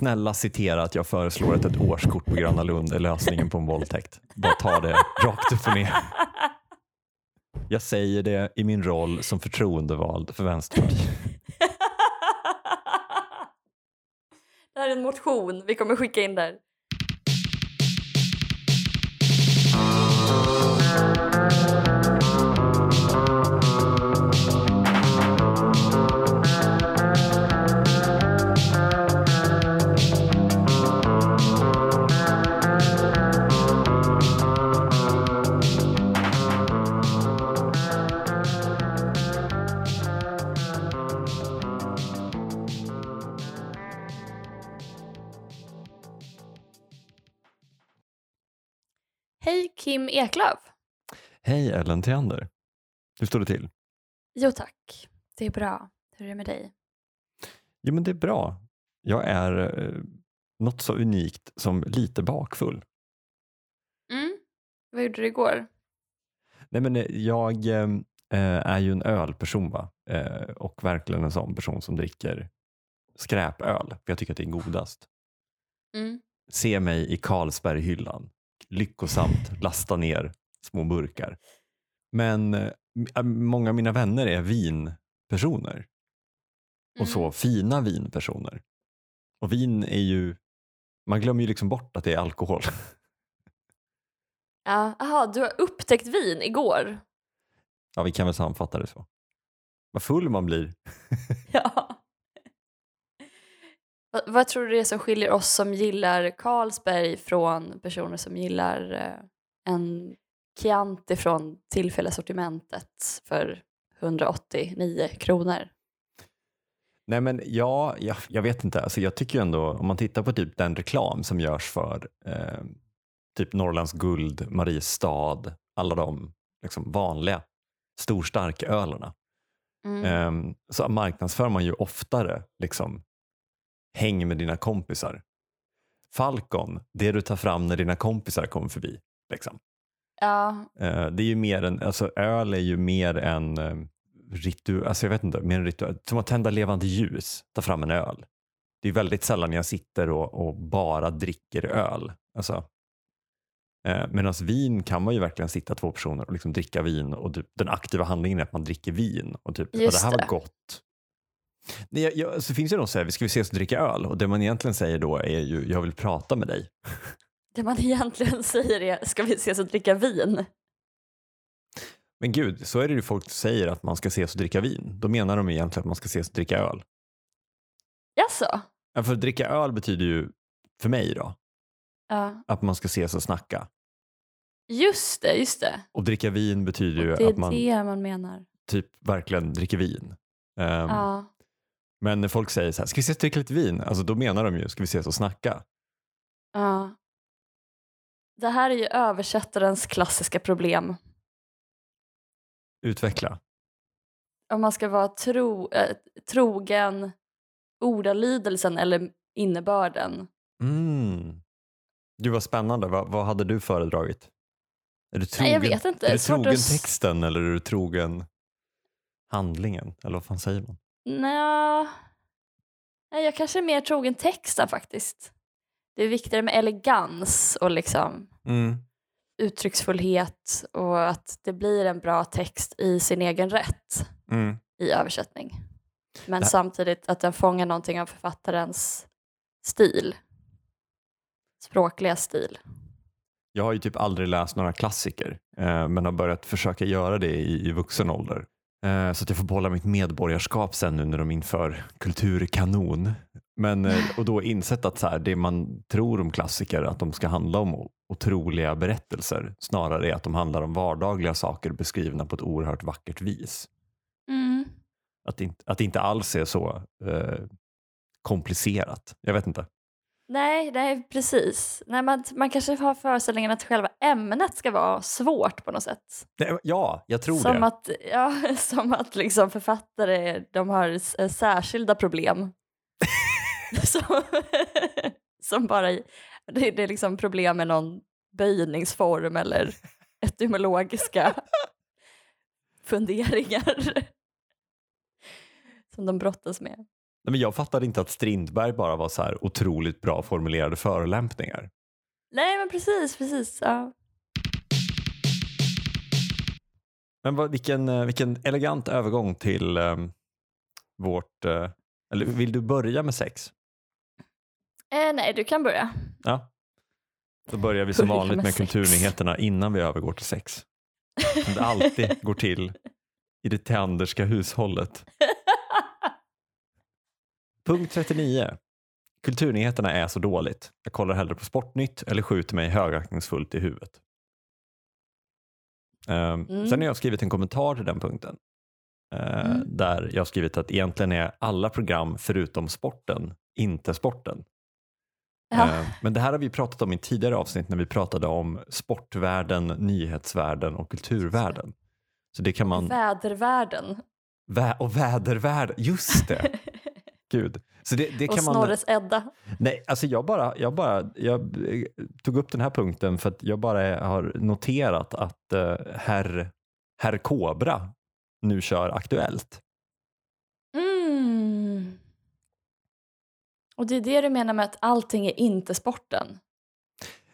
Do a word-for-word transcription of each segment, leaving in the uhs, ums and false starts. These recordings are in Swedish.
snälla citera att jag föreslår att ett årskort på Gröna Lund är lösningen på en våldtäkt. Bara ta det rakt upp och ner. Jag säger det i min roll som förtroendevald för Vänsterpartiet. Det här är en motion. Vi kommer skicka in där. Kim Eklöv. Hej Ellen Tjander. Hur står det till? Jo tack, det är bra. Hur är det med dig? Jo men det är bra. Jag är eh, något så unikt som lite bakfull. Mm, vad gjorde du igår? Nej men jag eh, är ju en ölperson va? Eh, och verkligen en sån person som dricker skräpöl. För jag tycker att det är godast. Mm. Se mig i Carlsberg-hyllan. Lyckosamt lasta ner små burkar. Men äh, många av mina vänner är vinpersoner. Mm. Och så fina vinpersoner. Och vin är ju... Man glömmer ju liksom bort att det är alkohol. Ja, aha, du har upptäckt vin igår. Ja, vi kan väl sammanfatta det så. Vad full man blir. Ja. Vad tror du det är som skiljer oss som gillar Carlsberg från personer som gillar en Chianti från tillfälliga sortimentet för hundraåttionio kronor? Nej men ja, jag, jag vet inte. Alltså jag tycker ju ändå, om man tittar på typ den reklam som görs för eh, typ Norrlands Guld, Mariestad, alla de liksom vanliga storstarka ölarna. Mm. Eh, så marknadsför man ju oftare liksom häng med dina kompisar. Falcon, det du tar fram när dina kompisar kommer förbi. Liksom. Ja. Det är ju mer en, alltså öl är ju mer en ritual, alltså jag vet inte, mer en ritual. Som att tända levande ljus, ta fram en öl. Det är väldigt sällan jag sitter och, och bara dricker öl. Alltså. Medan vin kan man ju verkligen sitta två personer och liksom dricka vin. Och typ, den aktiva handlingen är att man dricker vin. Och typ, ja, det här var gott. Nej, jag, så finns det någon som säger, vi ska vi ses och dricka öl. Och det man egentligen säger då är ju, jag vill prata med dig. Det man egentligen säger är, ska vi ses och dricka vin? Men gud, så är det ju folk som säger att man ska ses och dricka vin. Då menar de egentligen att man ska ses och dricka öl. Jaså? Ja, för att dricka öl betyder ju, för mig då, uh. att man ska ses och snacka. Just det, just det. Och dricka vin betyder ju att man... Det är det man menar. Typ verkligen dricker vin. Um, ja. Men när folk säger så här, ska vi ses och dricka lite vin? Alltså då menar de ju, ska vi ses och snacka? Ja. Det här är ju översättarens klassiska problem. Utveckla. Om man ska vara tro, äh, trogen ordalydelsen eller innebörden. Mm. Du, var spännande. Va, vad hade du föredragit? Är du trogen, Nej, jag vet inte. Är du trogen texten eller är du trogen... handlingen, eller vad fan säger man? Nja, jag kanske är mer trogen texten faktiskt. Det är viktigare med elegans och liksom mm. uttrycksfullhet och att det blir en bra text i sin egen rätt mm. i översättning. Men samtidigt att den fångar någonting av författarens stil. Språkliga stil. Jag har ju typ aldrig läst några klassiker eh, men har börjat försöka göra det i, i vuxen ålder. Så att jag får behålla mitt medborgarskap sen nu när de inför kulturkanon. Men, och då insett att så här, det man tror om klassiker att de ska handla om otroliga berättelser. Snarare är att de handlar om vardagliga saker beskrivna på ett oerhört vackert vis. Mm. Att, in, att det inte alls är så eh, komplicerat. Jag vet inte. Nej, nej precis. Nej, man, man kanske har föreställningen att själva ämnet ska vara svårt på något sätt. Det, ja, jag tror som det. Att, ja, som att liksom författare de har särskilda problem. som, som bara, det, det är liksom problem med någon böjningsform eller etymologiska funderingar som de brottas med. Nej, men jag fattade inte att Strindberg bara var så här otroligt bra formulerade förolämpningar. Nej, men precis, precis. Ja. Men vad, vilken, vilken elegant övergång till um, vårt... Uh, eller vill du börja med sex? Eh, nej, du kan börja. Ja. Då börjar vi som börja vanligt med, med kulturnyheterna innan vi övergår till sex. Som det alltid går till i det tänderska hushållet. Punkt trettionio. Kulturnyheterna är så dåligt. Jag kollar hellre på Sportnytt eller skjuter mig högaktningsfullt i huvudet. Um, mm. Sen har jag skrivit en kommentar till den punkten. Uh, mm. Där jag har skrivit att egentligen är alla program förutom sporten inte sporten. Ja. Uh, men det här har vi pratat om i tidigare avsnitt när vi pratade om sportvärlden, nyhetsvärlden och kulturvärlden. Så det kan man... Vädervärlden. Vä- och vädervärlden, just det. Gud. Så det, det kan och Snorres man... Edda. Nej, alltså jag bara, jag bara jag tog upp den här punkten för att jag bara har noterat att uh, herr, herr Kobra nu kör Aktuellt. Mm. Och det är det du menar med att allting är inte sporten?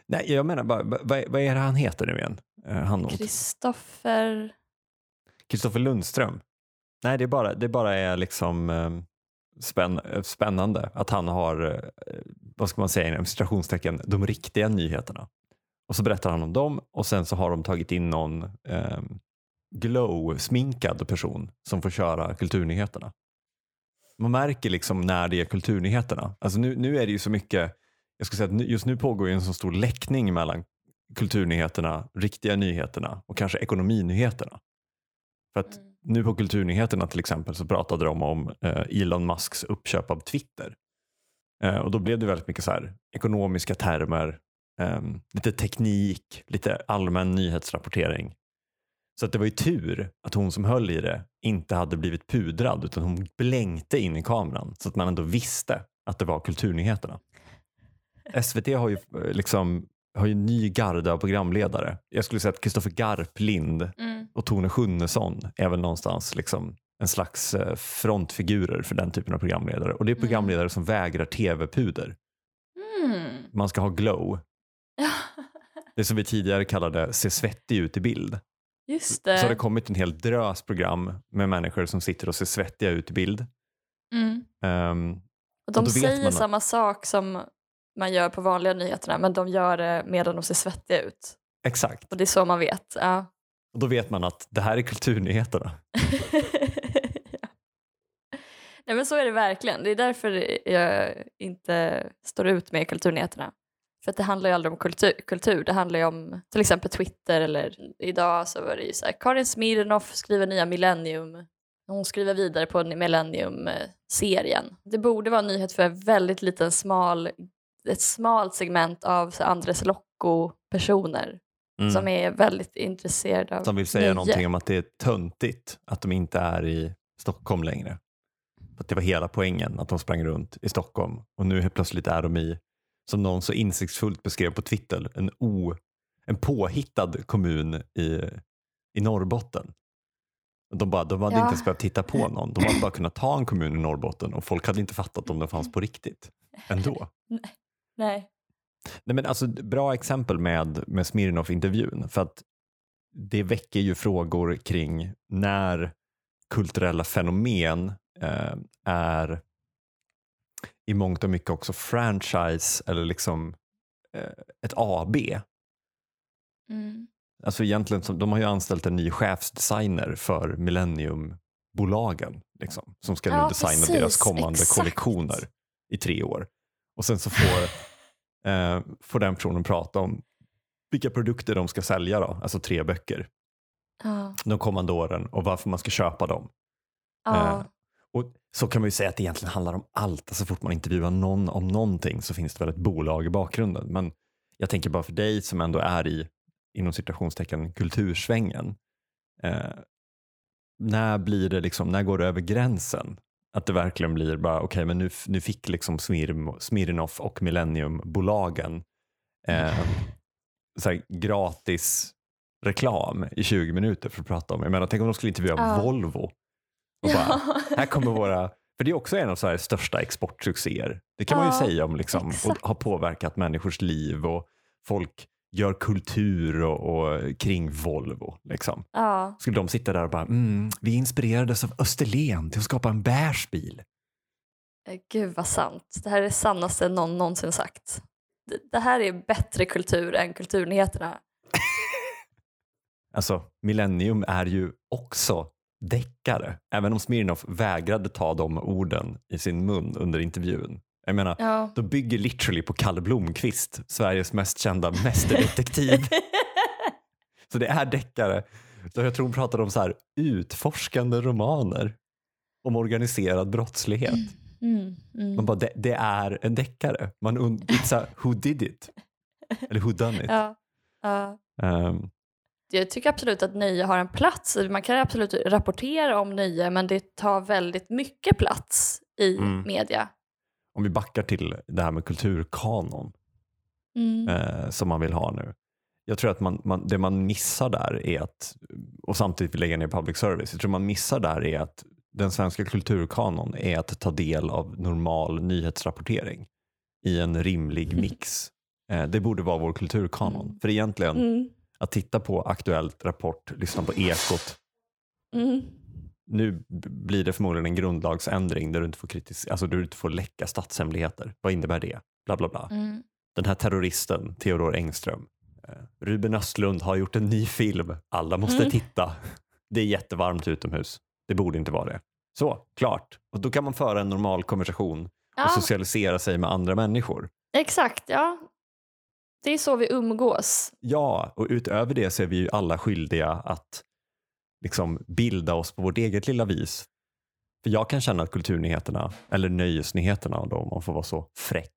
Nej, jag menar bara, vad, vad är det han heter nu igen? Uh, Kristoffer... Kristoffer Lundström. Nej, det är bara, det bara är liksom... Uh, spännande att han har, vad ska man säga, inom citationstecken, de riktiga nyheterna. Och så berättar han om dem och sen så har de tagit in någon eh, glow-sminkad person som får köra kulturnyheterna. Man märker liksom när det är kulturnyheterna. Alltså nu, nu är det ju så mycket, jag ska säga att just nu pågår ju en så stor läckning mellan kulturnyheterna, riktiga nyheterna och kanske ekonominyheterna. För att nu på kulturnyheterna till exempel så pratade de om eh, Elon Musks uppköp av Twitter. Eh, och då blev det väldigt mycket så här ekonomiska termer, eh, lite teknik, lite allmän nyhetsrapportering. Så att det var ju tur att hon som höll i det inte hade blivit pudrad utan hon blänkte in i kameran så att man ändå visste att det var kulturnyheterna. S V T har ju liksom... har ju en ny garda av programledare. Jag skulle säga att Kristoffer Garplind mm. och Torne Sundesson är väl någonstans liksom en slags frontfigurer för den typen av programledare. Och det är programledare mm. som vägrar tv-puder. Mm. Man ska ha glow. Det som vi tidigare kallade se svettig ut i bild. Just det. Så har det kommit en hel drös program med människor som sitter och ser svettiga ut i bild. Mm. Um, och de och säger man... samma sak som... man gör på vanliga nyheterna. Men de gör det medan de ser svettiga ut. Exakt. Och det är så man vet. Ja. Och då vet man att det här är kulturnyheterna. Ja. Nej, men så är det verkligen. Det är därför jag inte står ut med kulturnyheterna. För att det handlar ju aldrig om kultur. kultur. Det handlar ju om till exempel Twitter. Eller idag så var det ju så här. Karin Smirnoff skriver nya Millennium. Hon skriver vidare på Millennium-serien. Det borde vara en nyhet för en väldigt liten smal... ett smalt segment av Andres Locko-personer mm. som är väldigt intresserade av som vill säga nöje. Någonting om att det är töntigt att de inte är i Stockholm längre. Att det var hela poängen att de sprang runt i Stockholm och nu plötsligt är de i, som någon så insiktsfullt beskrev på Twitter, en, o, en påhittad kommun i, i Norrbotten. De, bara, de hade ja. inte ens börjat titta på någon. De hade bara kunnat ta en kommun i Norrbotten och folk hade inte fattat om den fanns på riktigt ändå. Nej. Nej. Nej, men alltså bra exempel med, med Smirnoff-intervjun för att det väcker ju frågor kring när kulturella fenomen eh, är i mångt och mycket också franchise eller liksom eh, ett A B. Mm. Alltså egentligen, de har ju anställt en ny chefsdesigner för Millennium-bolagen liksom, som ska ja, nu designa precis, deras kommande exakt. kollektioner i tre år. Och sen så får, eh, får den personen prata om vilka produkter de ska sälja då. Alltså tre böcker. Oh. De kommande åren och varför man ska köpa dem. Oh. Eh, och så kan man ju säga att det egentligen handlar om allt. Så fort man intervjuar någon om någonting så finns det väl ett bolag i bakgrunden. Men jag tänker bara för dig som ändå är i, inom citationstecken, kultursvängen. Eh, när blir det liksom, när går det över gränsen? Att det verkligen blir bara, okej okay, men nu, nu fick liksom Smir, Smirnoff och Millennium-bolagen eh, så här gratis reklam i tjugo minuter för att prata om. Jag menar, tänk om de skulle intervjua ja. Volvo. Och bara, ja. Här kommer våra För det är också en av Sveriges största exportsuccéer. Det kan ja, man ju säga om liksom, och har påverkat människors liv och folk gör kultur och, och kring Volvo liksom. Ja. Skulle de sitta där och bara mm, vi inspirerades av Österlen till att skapa en bärsbil. Gud vad sant. Det här är det sannaste någon någonsin sagt. Det, det här är bättre kultur än kulturnyheterna. Alltså, Millennium är ju också deckare. Även om Smirnoff vägrade ta de orden i sin mun under intervjun. Jag menar, ja. De bygger literally på Kalle Blomqvist, Sveriges mest kända mästerdetektiv. Så det är deckare. Så jag tror hon pratade om så här utforskande romaner om organiserad brottslighet. Mm, mm, mm. Man bara, det, det är en deckare. Man und- it's a, who did it? Eller who done it? Ja, ja. Um, Jag tycker absolut att nöje har en plats. Man kan absolut rapportera om nöje, men det tar väldigt mycket plats i mm. media. Om vi backar till det här med kulturkanon mm. eh, som man vill ha nu. Jag tror att man, man, det man missar där är att, och samtidigt vill lägga ner public service, jag tror man missar där är att den svenska kulturkanon är att ta del av normal nyhetsrapportering i en rimlig mix. Mm. Eh, det borde vara vår kulturkanon. Mm. För egentligen... Mm. Att titta på Aktuellt, Rapport, lyssna på Ekot. Mm. Nu blir det förmodligen en grundlagsändring där du inte får kritis- alltså du inte får läcka statshemligheter. Vad innebär det? Bla bla bla. Mm. Den här terroristen, Theodor Engström. Ruben Östlund har gjort en ny film. Alla måste mm. titta. Det är jättevarmt utomhus. Det borde inte vara det. Så, klart. Och då kan man föra en normal konversation ja. Och socialisera sig med andra människor. Exakt, ja. Det är så vi umgås. Ja, och utöver det så är vi ju alla skyldiga att liksom bilda oss på vårt eget lilla vis. För jag kan känna att kulturnyheterna, eller nöjesnyheterna då, om man får vara så fräck,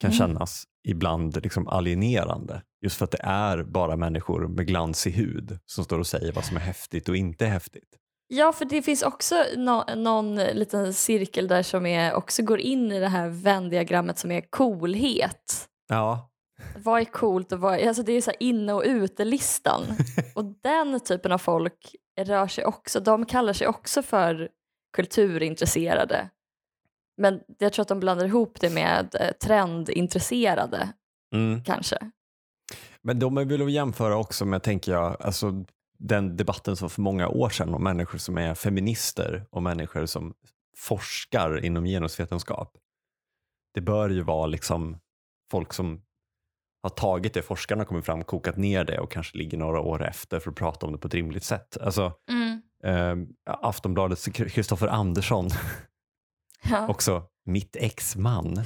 kan mm. kännas ibland liksom alienerande. Just för att det är bara människor med glans i hud som står och säger vad som är häftigt och inte häftigt. Ja, för det finns också no- någon liten cirkel där som är, också går in i det här vändiagrammet som är coolhet. Ja. Vad är coolt och vad är... Alltså det är så här inne- och utelistan. Och den typen av folk rör sig också... De kallar sig också för kulturintresserade. Men jag tror att de blandar ihop det med trendintresserade. Mm. Kanske. Men de vill jag jämföra också med, tänker jag... Alltså den debatten som för många år sedan om människor som är feminister och människor som forskar inom genusvetenskap. Det bör ju vara liksom folk som... har tagit det forskarna kommer fram, kokat ner det och kanske ligger några år efter för att prata om det på ett rimligt sätt. Alltså, mm. eh, Aftonbladets Kristoffer Andersson ja. Också mitt ex-man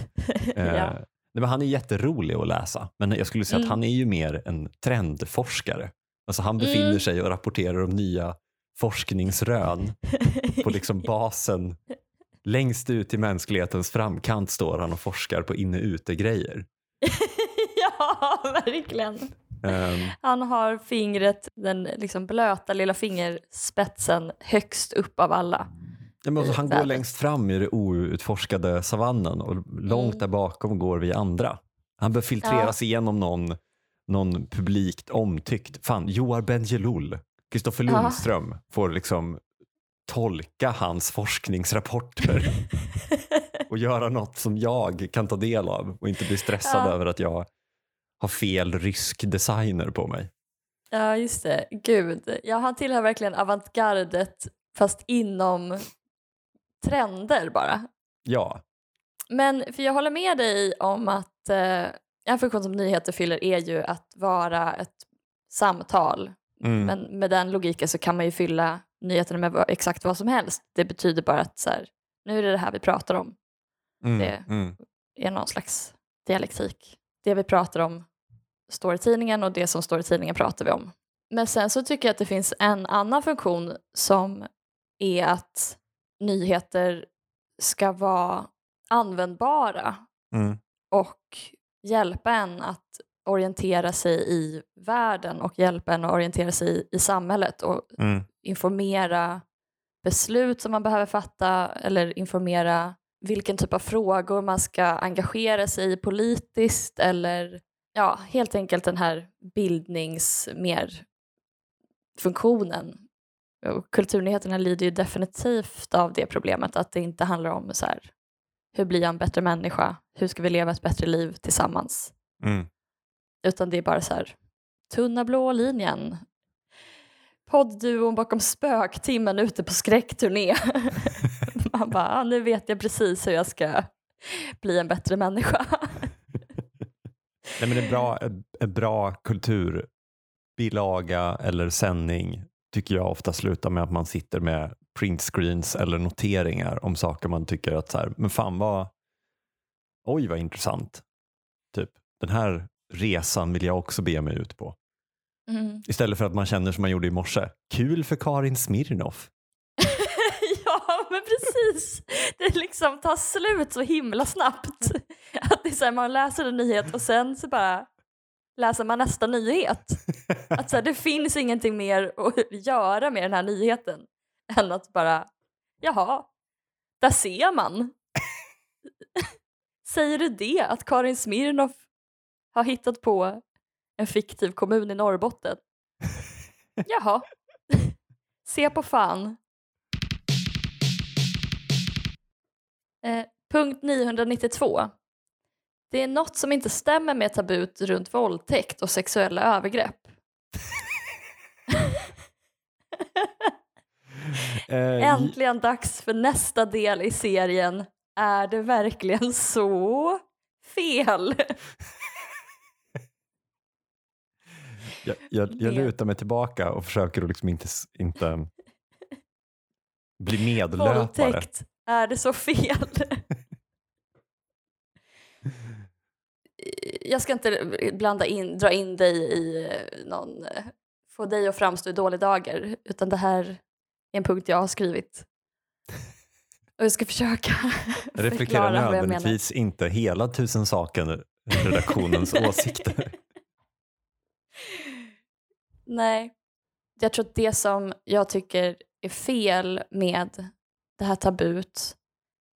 eh, ja. Nej, men han är jätterolig att läsa, men jag skulle säga mm. att han är ju mer en trendforskare. Alltså han befinner mm. sig och rapporterar om nya forskningsrön på liksom basen. Längst ut i mänsklighetens framkant står han och forskar på inne-ute-grejer. Ja, verkligen. Um, han har fingret, den liksom blöta lilla fingerspetsen högst upp av alla. Ja, men han går längst fram i det outforskade savannen och långt mm. där bakom går vi andra. Han bör filtreras ja. Igenom någon, någon publikt omtyckt. Fan, Joar Benjelul, Kristoffer Lundström ja. Får liksom tolka hans forskningsrapporter och göra något som jag kan ta del av och inte bli stressad ja. Över att jag har fel rysk designer på mig. Ja, just det. Gud. Ja, han tillhör verkligen avantgardet fast inom trender bara. Ja. Men för jag håller med dig om att eh, en funktion som nyheter fyller är ju att vara ett samtal. Mm. Men med den logiken så kan man ju fylla nyheterna med exakt vad som helst. Det betyder bara att så här, nu är det det här vi pratar om. Mm. Det mm. är någon slags dialektik. Det vi pratar om står i tidningen och det som står i tidningen pratar vi om. Men sen så tycker jag att det finns en annan funktion som är att nyheter ska vara användbara mm. och hjälpa en att orientera sig i världen och hjälpa en att orientera sig i, i samhället och mm. informera beslut som man behöver fatta eller informera vilken typ av frågor man ska engagera sig i politiskt eller ja, helt enkelt den här bildnings mer funktionen Och kulturnyheterna lider ju definitivt av det problemet, att det inte handlar om så här, hur blir jag en bättre människa? Hur ska vi leva ett bättre liv tillsammans? Mm. Utan det är bara så här, tunna blå linjen. Poddduon bakom spöktimmen ute på skräckturné. Man bara, ah, nu vet jag precis hur jag ska bli en bättre människa. Nej, men en bra, en bra kulturbilaga eller sändning tycker jag ofta slutar med att man sitter med printscreens eller noteringar om saker man tycker att så här, men fan vad, oj vad intressant. Typ, den här resan vill jag också be mig ut på. Mm. Istället för att man känner som man gjorde i morse. Kul för Karin Smirnoff. Ja, men precis. Det liksom tar slut så himla snabbt. Att det är så här, man läser en nyhet och sen så bara läser man nästa nyhet. Att så här, det finns ingenting mer att göra med den här nyheten. Än att bara, jaha, där ser man. Säger du det? Att Karin Smirnoff har hittat på en fiktiv kommun i Norrbotten. Jaha. Se på fan. Eh, punkt niohundranittiotvå. Det är något som inte stämmer med tabut runt våldtäkt och sexuella övergrepp. Äntligen dags för nästa del i serien. Är det verkligen så fel? Jag, jag, jag lutar mig tillbaka och försöker liksom inte, inte bli medlöpare. Våldtäkt, är det så fel? Jag ska inte blanda in, dra in dig i någon, få dig att framstå i dåliga dagar, utan det här är en punkt jag har skrivit. Och jag ska försöka reflektera nödvändigtvis inte hela tusen saker redaktionens åsikter. Nej, jag tror att det som jag tycker är fel med det här tabut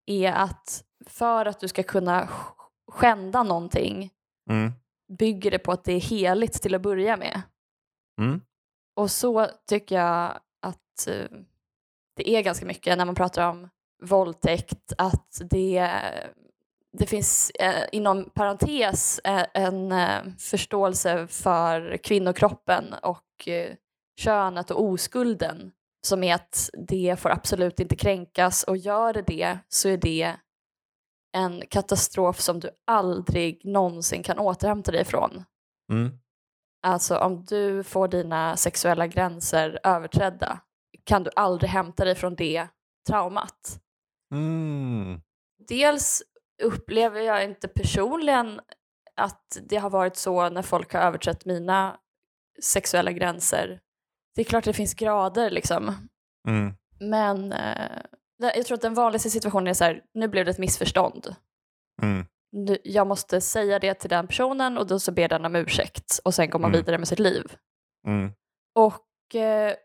är att för att du ska kunna skända någonting mm. bygger det på att det är heligt till att börja med. Mm. Och så tycker jag att det är ganska mycket när man pratar om våldtäkt, att det, det finns eh, inom parentes eh, en eh, förståelse för kvinnokroppen och och eh, könet och oskulden, som är att det får absolut inte kränkas, och gör det det så är det en katastrof som du aldrig någonsin kan återhämta dig ifrån. Mm. Alltså om du får dina sexuella gränser överträdda kan du aldrig hämta dig från det traumat. Mm. Dels upplever jag inte personligen att det har varit så när folk har överträtt mina sexuella gränser. Det är klart det finns grader liksom. Mm. Men eh, jag tror att den vanligaste situationen är så här, nu blev det ett missförstånd. Mm. Nu, jag måste säga det till den personen och då så ber den om ursäkt och sen går man mm. vidare med sitt liv. Mm. Och eh,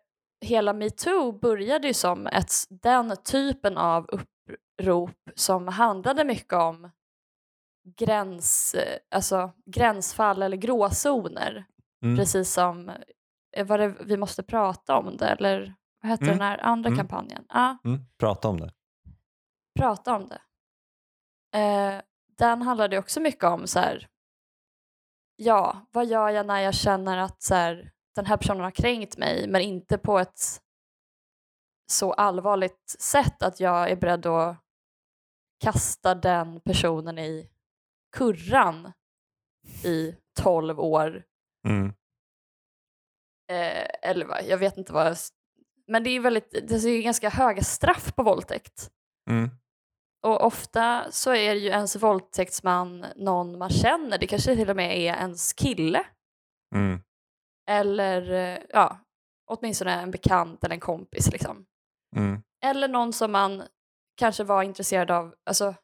hela MeToo började ju som ett, den typen av upprop som handlade mycket om gräns, alltså gränsfall eller gråzoner. Mm. Precis som var det vi måste prata om det, eller vad heter mm. den här andra mm. kampanjen? Ah. Mm. Prata om det. Prata om det. Eh, den handlade också mycket om så här, ja, vad gör jag när jag känner att så här, den här personen har kränkt mig, men inte på ett så allvarligt sätt att jag är beredd att kasta den personen i kurran i tolv år. Mm. Eh, eller vad, jag vet inte vad. Men det är väldigt, det är ju ganska höga straff på våldtäkt. Mm. Och ofta så är det ju ens våldtäktsman någon man känner. Det kanske till och med är ens kille. Mm. Eller ja, åtminstone en bekant eller en kompis liksom. Mm. Eller någon som man kanske var intresserad av, alltså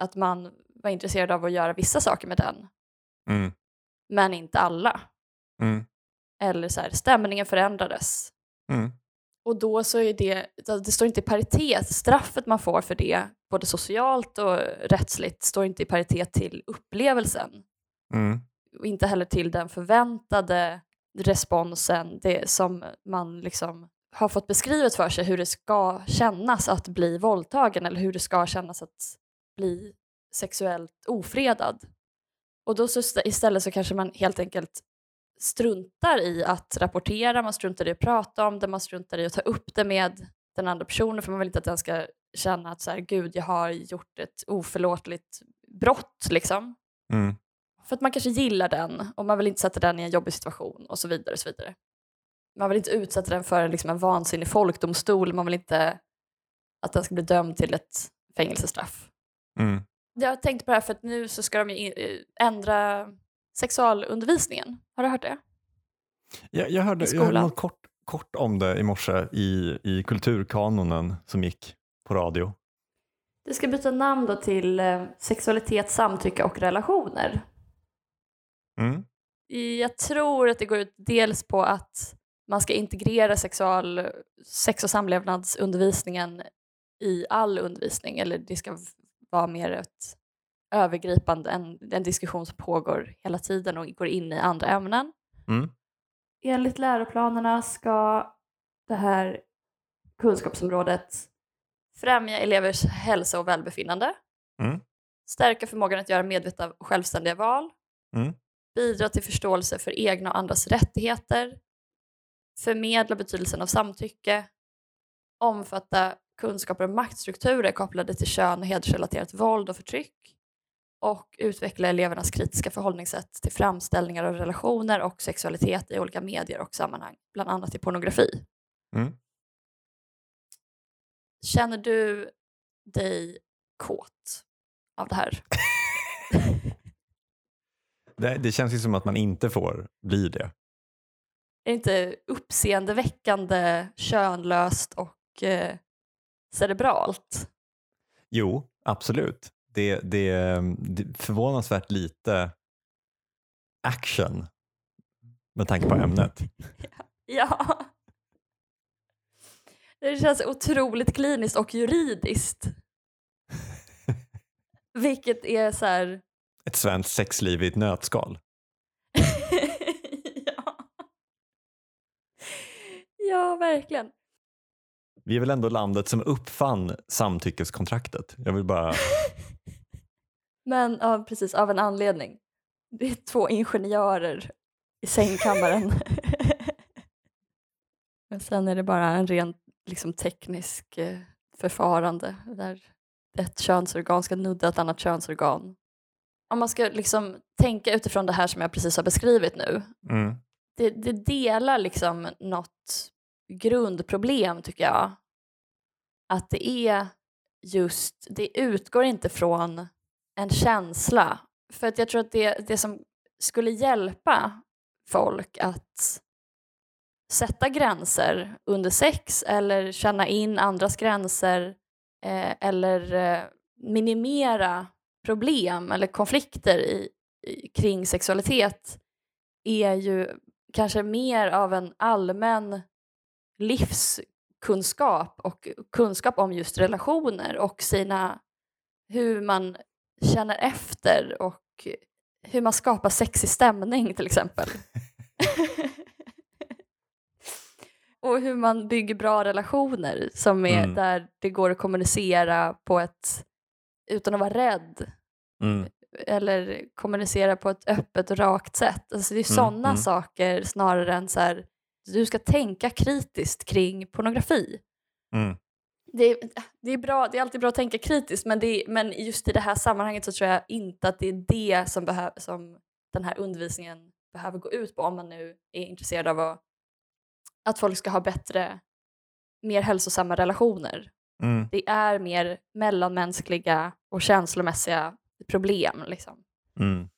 att man var intresserad av att göra vissa saker med den. Mm. Men inte alla. Mm. Eller så här, stämningen förändrades. Mm. Och då så är det, det står inte i paritet, straffet man får för det, både socialt och rättsligt, står inte i paritet till upplevelsen. Mm. Och inte heller till den förväntade responsen, det som man liksom har fått beskrivet för sig hur det ska kännas att bli våldtagen eller hur det ska kännas att bli sexuellt ofredad. Och då så istället så kanske man helt enkelt struntar i att rapportera, man struntar i att prata om det, man struntar i att ta upp det med den andra personen, för man vill inte att den ska känna att så här, gud, jag har gjort ett oförlåtligt brott liksom. Mm. För att man kanske gillar den och man vill inte sätta den i en jobbig situation och så vidare och så vidare. Man vill inte utsätta den för liksom en vansinnig folkdomstol. Man vill inte att den ska bli dömd till ett fängelsestraff. Mm. Jag tänkte på det här för att nu så ska de ju ändra sexualundervisningen. Har du hört det? Jag, jag hörde jag hörde något kort, kort om det i morse i, i kulturkanonen som gick på radio. Det ska byta namn då till sexualitet, samtycke och relationer. Mm. Jag tror att det går ut dels på att man ska integrera sexual, sex- och samlevnadsundervisningen i all undervisning. Eller det ska vara mer ett övergripande, en, en diskussion som pågår hela tiden och går in i andra ämnen. Mm. Enligt läroplanerna ska det här kunskapsområdet främja elevers hälsa och välbefinnande. Mm. Stärka förmågan att göra medvetna och självständiga val. Mm. Bidra till förståelse för egna och andras rättigheter. Förmedla betydelsen av samtycke. Omfatta kunskaper och maktstrukturer kopplade till kön och hedersrelaterat våld och förtryck. Och utveckla elevernas kritiska förhållningssätt till framställningar av relationer och sexualitet i olika medier och sammanhang. Bland annat i pornografi. Mm. Känner du dig kåt av det här? Det, det känns ju som att man inte får bli det. Är det inte uppseendeväckande, könlöst och eh, cerebralt? Jo, absolut. Det, det, det förvånansvärt lite action med tanke på ämnet. Ja. Det känns otroligt kliniskt och juridiskt. Vilket är så här... Ett svenskt sexliv i ett nötskal. Ja. Ja, verkligen. Vi är väl ändå landet som uppfann samtyckeskontraktet. Jag vill bara... Men ja, precis, av en anledning. Det är två ingenjörer i sängkammaren. Men sen är det bara en rent liksom, teknisk förfarande. Där ett könsorgan ska nudda ett annat könsorgan. Om man ska liksom tänka utifrån det här som jag precis har beskrivit nu. Mm. Det, det delar liksom något grundproblem tycker jag. Att det är just, det utgår inte från en känsla. För att jag tror att det, det som skulle hjälpa folk att sätta gränser under sex. Eller känna in andras gränser. Eh, eller eh, minimera problem eller konflikter i, i, kring sexualitet är ju kanske mer av en allmän livskunskap och kunskap om just relationer och sina, hur man känner efter och hur man skapar sexig stämning till exempel. Och hur man bygger bra relationer som är mm. där det går att kommunicera på ett utan att vara rädd. Mm. Eller kommunicera på ett öppet och rakt sätt. Alltså det är sådana mm. Mm. saker snarare än så här. Du ska tänka kritiskt kring pornografi. Mm. Det, det, är bra, det är alltid bra att tänka kritiskt. Men, det, men just i det här sammanhanget så tror jag inte att det är det som, behö- som den här undervisningen behöver gå ut på. Om man nu är intresserad av att, att folk ska ha bättre, mer hälsosamma relationer. Mm. Det är mer mellanmänskliga och känslomässiga problem liksom. Mm.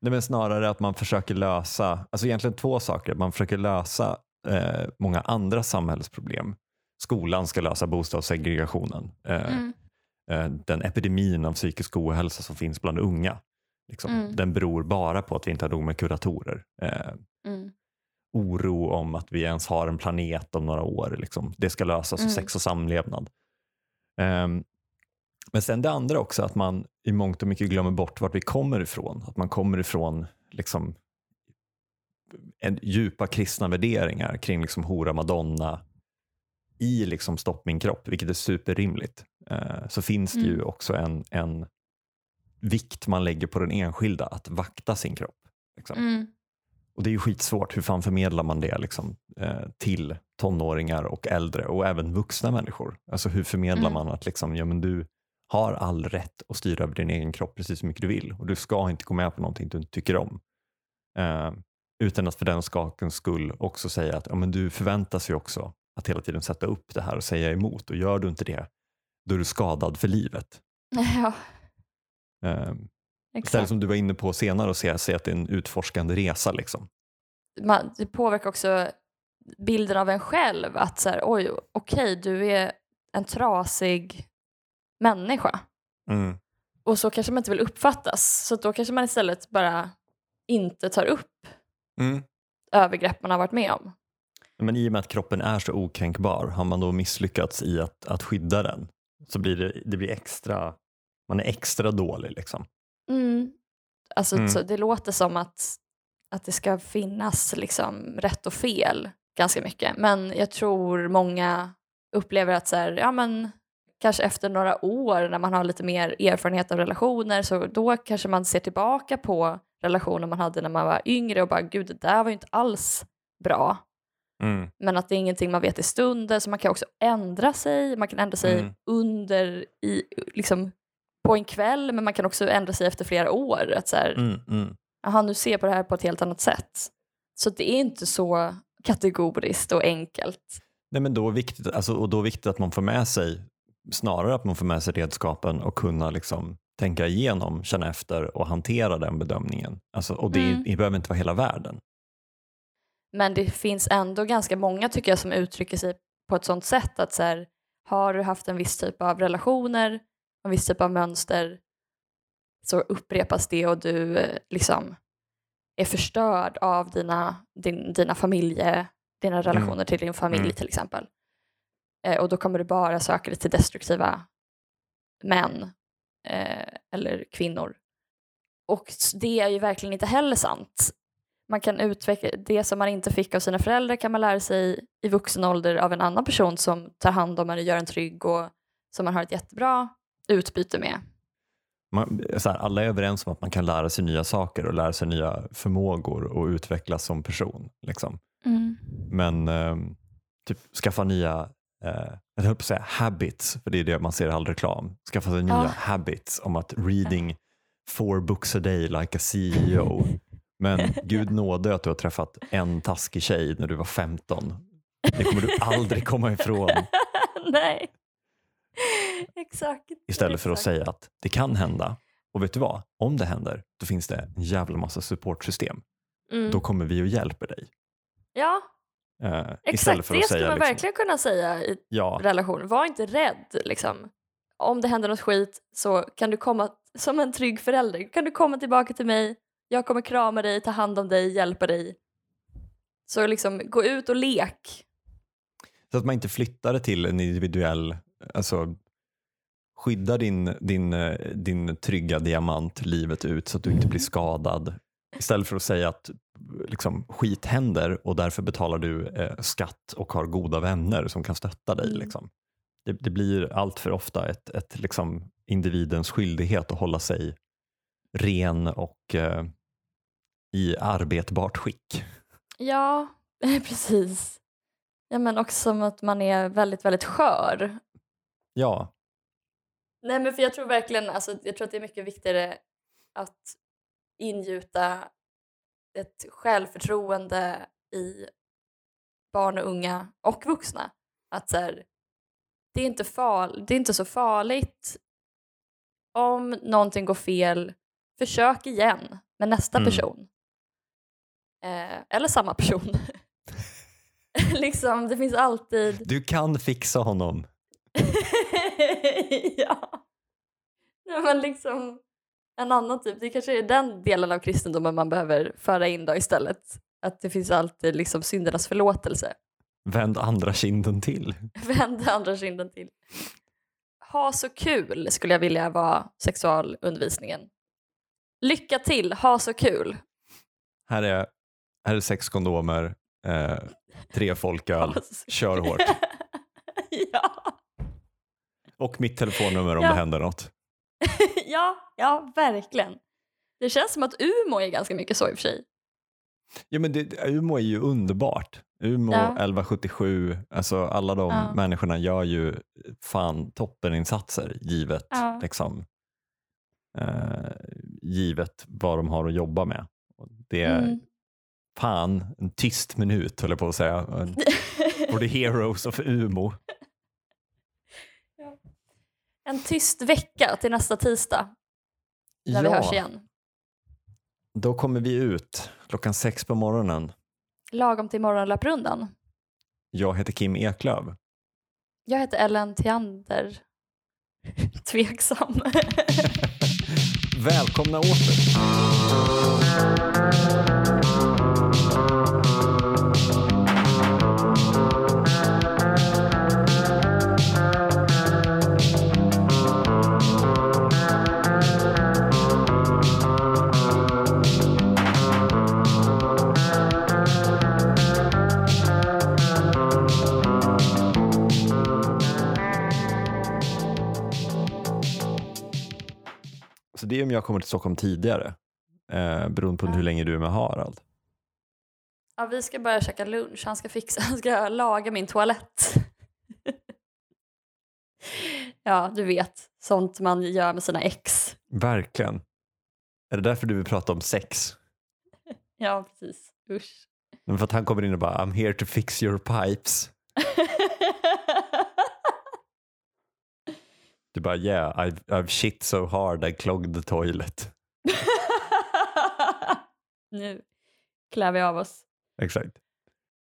Nej, men snarare att man försöker lösa, alltså egentligen två saker. Man försöker lösa eh, många andra samhällsproblem. Skolan ska lösa bostadssegregationen. Eh, mm. eh, den epidemin av psykisk ohälsa som finns bland unga. Liksom, mm. Den beror bara på att vi inte har nog med kuratorer. Eh, mm. Oro om att vi ens har en planet om några år. Liksom. Det ska lösas mm. sex och samlevnad. Um, men sen det andra också. Att man i mångt och mycket glömmer bort vart vi kommer ifrån. Att man kommer ifrån liksom, en djupa kristna värderingar kring liksom hora madonna i liksom stopp min kropp, vilket är superrimligt, eh, så finns det mm. ju också en, en vikt man lägger på den enskilda att vakta sin kropp liksom. Mm. Och det är ju skitsvårt, hur fan förmedlar man det liksom, eh, till tonåringar och äldre och även vuxna människor, alltså hur förmedlar mm. man att liksom, ja, men du har all rätt att styra över din egen kropp precis så mycket du vill och du ska inte gå med på någonting du inte tycker om, eh, utan att för den skakens skull också säga att ja, men du förväntas ju också att hela tiden sätta upp det här och säga emot. Och gör du inte det, då är du skadad för livet. Ja. Um, istället som du var inne på senare och se, se att det är en utforskande resa. Liksom. Man, det påverkar också bilden av en själv. Att så här, oj, okej, du är en trasig människa. Mm. Och så kanske man inte vill uppfattas. Så då kanske man istället bara inte tar upp mm. övergrepp man har varit med om. Men i och med att kroppen är så okränkbar, har man då misslyckats i att, att skydda den, så blir det, det blir extra, man är extra dålig liksom. Mm. Alltså mm. Så det låter som att, att det ska finnas liksom rätt och fel ganska mycket. Men jag tror många upplever att så här, ja men kanske efter några år när man har lite mer erfarenhet av relationer, så då kanske man ser tillbaka på relationer man hade när man var yngre och bara gud, det där var ju inte alls bra. Mm. Men att det är ingenting man vet i stunden, så man kan också ändra sig, man kan ändra sig mm. under i, liksom, på en kväll, men man kan också ändra sig efter flera år, att så här, mm, mm. aha, nu ser jag på det här på ett helt annat sätt, så det är inte så kategoriskt och enkelt. Nej, men då är viktigt, alltså, och då är viktigt att man får med sig, snarare att man får med sig redskapen och kunna liksom tänka igenom, känna efter och hantera den bedömningen, alltså, och det, mm. det behöver inte vara hela världen. Men det finns ändå ganska många, tycker jag, som uttrycker sig på ett sånt sätt att så här, har du haft en viss typ av relationer, en viss typ av mönster, så upprepas det och du liksom är förstörd av dina, din, dina familje, dina relationer mm. till din familj mm. till exempel. Eh, och då kommer du bara söka dig till destruktiva män eh, eller kvinnor. Och det är ju verkligen inte heller sant. Man kan utveckla det som man inte fick av sina föräldrar, kan man lära sig i vuxen ålder av en annan person som tar hand om en och gör en trygg och som man har ett jättebra utbyte med. Man, så här, alla är överens om att man kan lära sig nya saker och lära sig nya förmågor och utvecklas som person. Liksom. Mm. Men eh, typ skaffa nya, eh, jag höll på att säga habits, för det är det man ser i all reklam. Skaffa sig nya ja. habits om att reading four books a day like a C E O. Men gud nåde att du har träffat en taskig tjej när du var femton. Det kommer du aldrig komma ifrån. Nej. Exakt. Istället Exakt. för att säga att det kan hända. Och vet du vad? Om det händer, då finns det en jävla massa supportsystem. Mm. Då kommer vi och hjälper dig. Ja. Uh, Exakt, för det skulle man liksom, verkligen kunna säga i ja. relation. Var inte rädd liksom. Om det händer något skit, så kan du komma som en trygg förälder. Kan du komma tillbaka till mig? Jag kommer krama dig, ta hand om dig, hjälpa dig. Så liksom, gå ut och lek. Så att man inte flyttar det till en individuell... Alltså, skydda din, din, din trygga diamant livet ut så att du inte blir skadad. Istället för att säga att liksom, skit händer och därför betalar du eh, skatt och har goda vänner som kan stötta dig. Liksom. Det, det blir allt för ofta ett, ett liksom, individens skyldighet att hålla sig ren och... Eh, i arbetbart skick. Ja, precis. Ja, men också som att man är väldigt, väldigt skör. Ja. Nej, men för jag tror verkligen, alltså, jag tror att det är mycket viktigare att ingjuta ett självförtroende i barn och unga och vuxna. Att så här, det är inte far, det är inte så farligt om någonting går fel. Försök igen med nästa mm. person. Eh, eller samma person. Liksom, det finns alltid... Du kan fixa honom. Ja. Nej, men liksom en annan typ. Det kanske är den delen av kristendomen man behöver föra in då istället. Att det finns alltid liksom syndernas förlåtelse. Vänd andra kinden till. Vänd andra kinden till. Ha så kul skulle jag vilja vara sexualundervisningen. Lycka till, ha så kul. Här är här är sex kondomer, eh, tre folköl, kör hårt. Ja. Och mitt telefonnummer om ja. det händer något. Ja, ja, verkligen. Det känns som att U M O är ganska mycket så i och för sig. Ja, men det, U M O är ju underbart. U M O ja. elva sjuttiosju, alltså alla de ja. människorna gör ju fan toppeninsatser givet ja. liksom eh, givet vad de har att jobba med. Och det är mm. fan en tyst minut höll jag på att säga. For the heroes of U M O. Ja. En tyst vecka till nästa tisdag. När ja. vi hörs igen. Då kommer vi ut klockan sex på morgonen. Lagom till morgonlapprundan. Jag heter Kim Eklöv. Jag heter Ellen Tjander. Tveksam. Välkomna åter. Så det är om jag kommer till Stockholm tidigare. Eh, beroende på ja. hur länge du är med Harald. Ja, vi ska börja käka lunch. Han ska fixa. Han ska laga min toalett. Ja, du vet. Sånt man gör med sina ex. Verkligen. Är det därför du vill prata om sex? Ja, precis. Usch. Men för att han kommer in och bara, I'm here to fix your pipes. Du bara, yeah, I've, I've shit so hard I clogged the toilet. Nu klär vi av oss. Exakt.